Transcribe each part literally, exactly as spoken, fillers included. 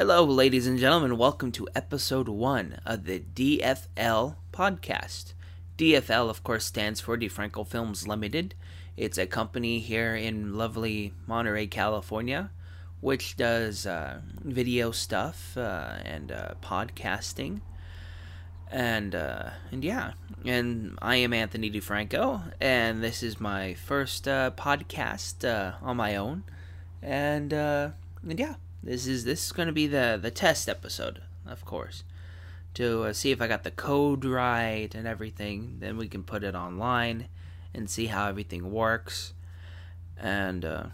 Hello, ladies and gentlemen. Welcome to episode one of the D F L podcast. D F L, of course, stands for DeFranco Films Limited. It's a company here in lovely Monterey, California, which does uh, video stuff uh, and uh, podcasting. And, uh, and yeah, and I am Anthony DeFranco, and this is my first uh, podcast uh, on my own. And, uh, and yeah. This is this is going to be the, the test episode, of course, to uh, see if I got the code right and everything. Then we can put it online and see how everything works. And uh,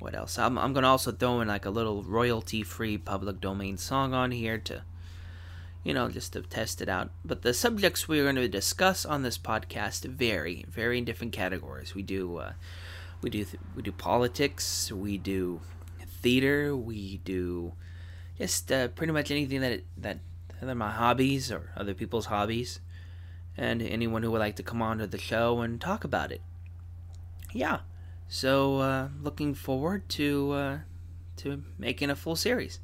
what else? I'm I'm going to also throw in like a little royalty-free public domain song on here to, you know, just to test it out. But the subjects we're going to discuss on this podcast vary, vary in different categories. We do uh, we do th- we do politics. We do theater, we do just uh, pretty much anything that that other my hobbies or other people's hobbies, and anyone who would like to come on to the show and talk about it. Yeah, so uh, looking forward to uh, to making a full series.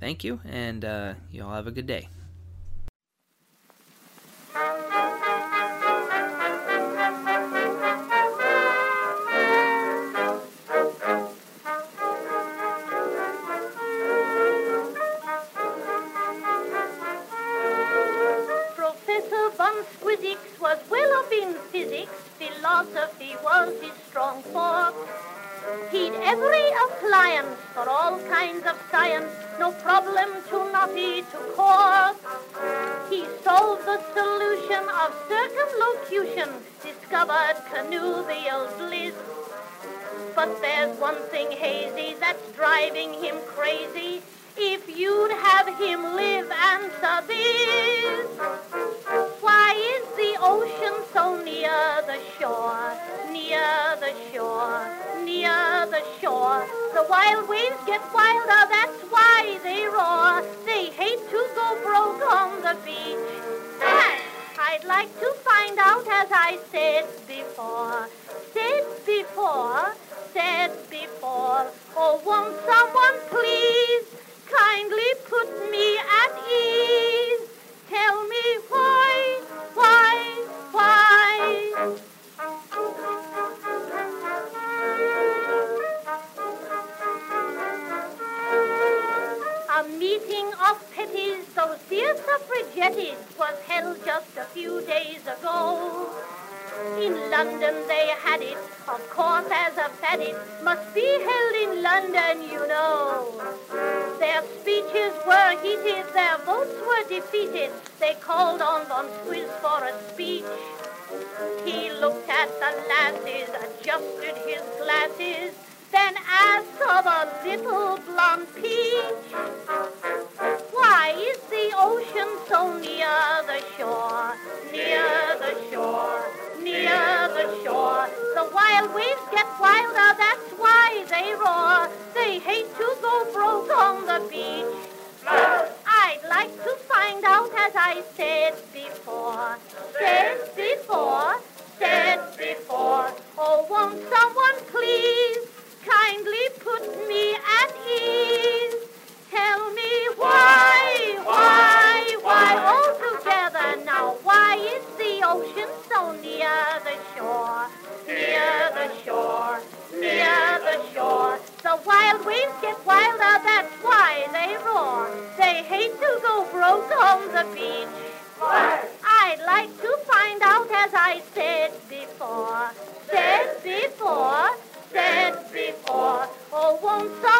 Thank you, and uh, you all have a good day. Was well up in physics, philosophy was his strong fork. He'd every appliance for all kinds of science, no problem too knotty to cork. He solved the solution of circumlocution, discovered connubial bliss. But there's one thing hazy that's driving him crazy, if you'd have him live, answer this. Why is the ocean so near the shore, near the shore, near the shore? The wild waves get wilder, that's why they roar. They hate to go broke on the beach. And I'd like to find out, as I said before, said before, said before. Oh, won't someone please kindly put me at ease? Tell me why, why, why? A meeting of petties, those dear suffragettes, was held just a few days ago. In London they had it, of course, as a fadit, must be held in London, you know. Their speeches were heated, their votes were defeated. They called on Von Squiz for a speech. He looked at the lasses, adjusted his glasses, then asked of a little blonde peach, why is the ocean so near the shore, near the shore, near the shore? The wild waves get wilder, that's why they roar. They hate to go broke on the beach. I'd like to find out, as I said before, said before, said before. Oh, won't someone please kindly put me at ease? Tell me why, why, why? All together now, why is the ocean so near the shore, near the shore, near the shore? The wild waves get wilder, that's why they roar. They hate to go broke on the beach. I'd like to find out, as I said before, said before, said before. Oh, won't